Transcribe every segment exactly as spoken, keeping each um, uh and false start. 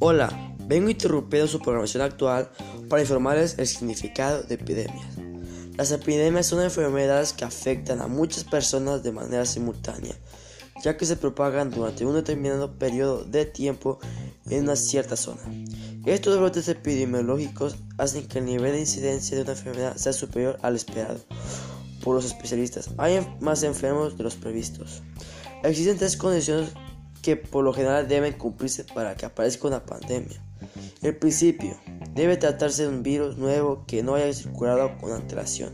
Hola, vengo interrumpiendo su programación actual para informarles el significado de epidemias. Las epidemias son enfermedades que afectan a muchas personas de manera simultánea, ya que se propagan durante un determinado periodo de tiempo en una cierta zona. Estos brotes epidemiológicos hacen que el nivel de incidencia de una enfermedad sea superior al esperado por los especialistas. Hay más enfermos de los previstos. Existen tres condiciones que por lo general deben cumplirse para que aparezca una pandemia. El principio, debe tratarse de un virus nuevo que no haya circulado con antelación.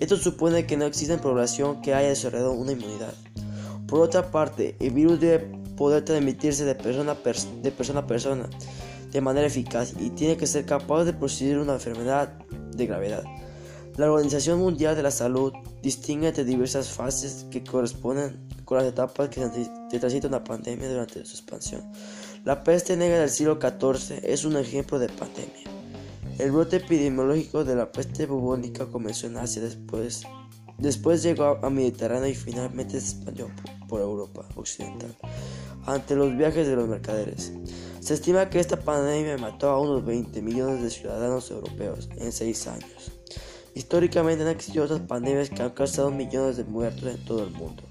Esto supone que no existe población que haya desarrollado una inmunidad. Por otra parte, el virus debe poder transmitirse de persona a pers- de persona a persona de manera eficaz y tiene que ser capaz de producir una enfermedad de gravedad. La Organización Mundial de la Salud distingue entre diversas fases que corresponden con las etapas que se transita una pandemia durante su expansión. La peste negra del siglo catorce es un ejemplo de pandemia. El brote epidemiológico de la peste bubónica comenzó en Asia, después, después llegó a Mediterráneo y finalmente se expandió por Europa Occidental ante los viajes de los mercaderes. Se estima que esta pandemia mató a unos veinte millones de ciudadanos europeos en seis años. Históricamente han existido otras pandemias que han causado millones de muertos en todo el mundo.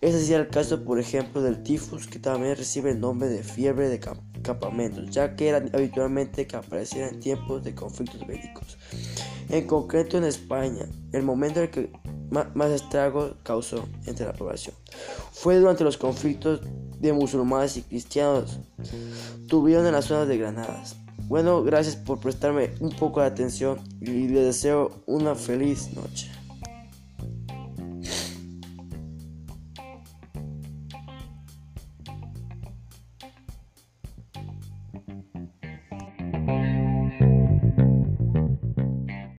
Este sería el caso, por ejemplo, del tifus, que también recibe el nombre de fiebre de campamentos, ya que era habitualmente que aparecía en tiempos de conflictos bélicos. En concreto en España, el momento en el que más estragos causó entre la población fue durante los conflictos de musulmanes y cristianos tuvieron en las zonas de Granada. Bueno, gracias por prestarme un poco de atención y les deseo una feliz noche.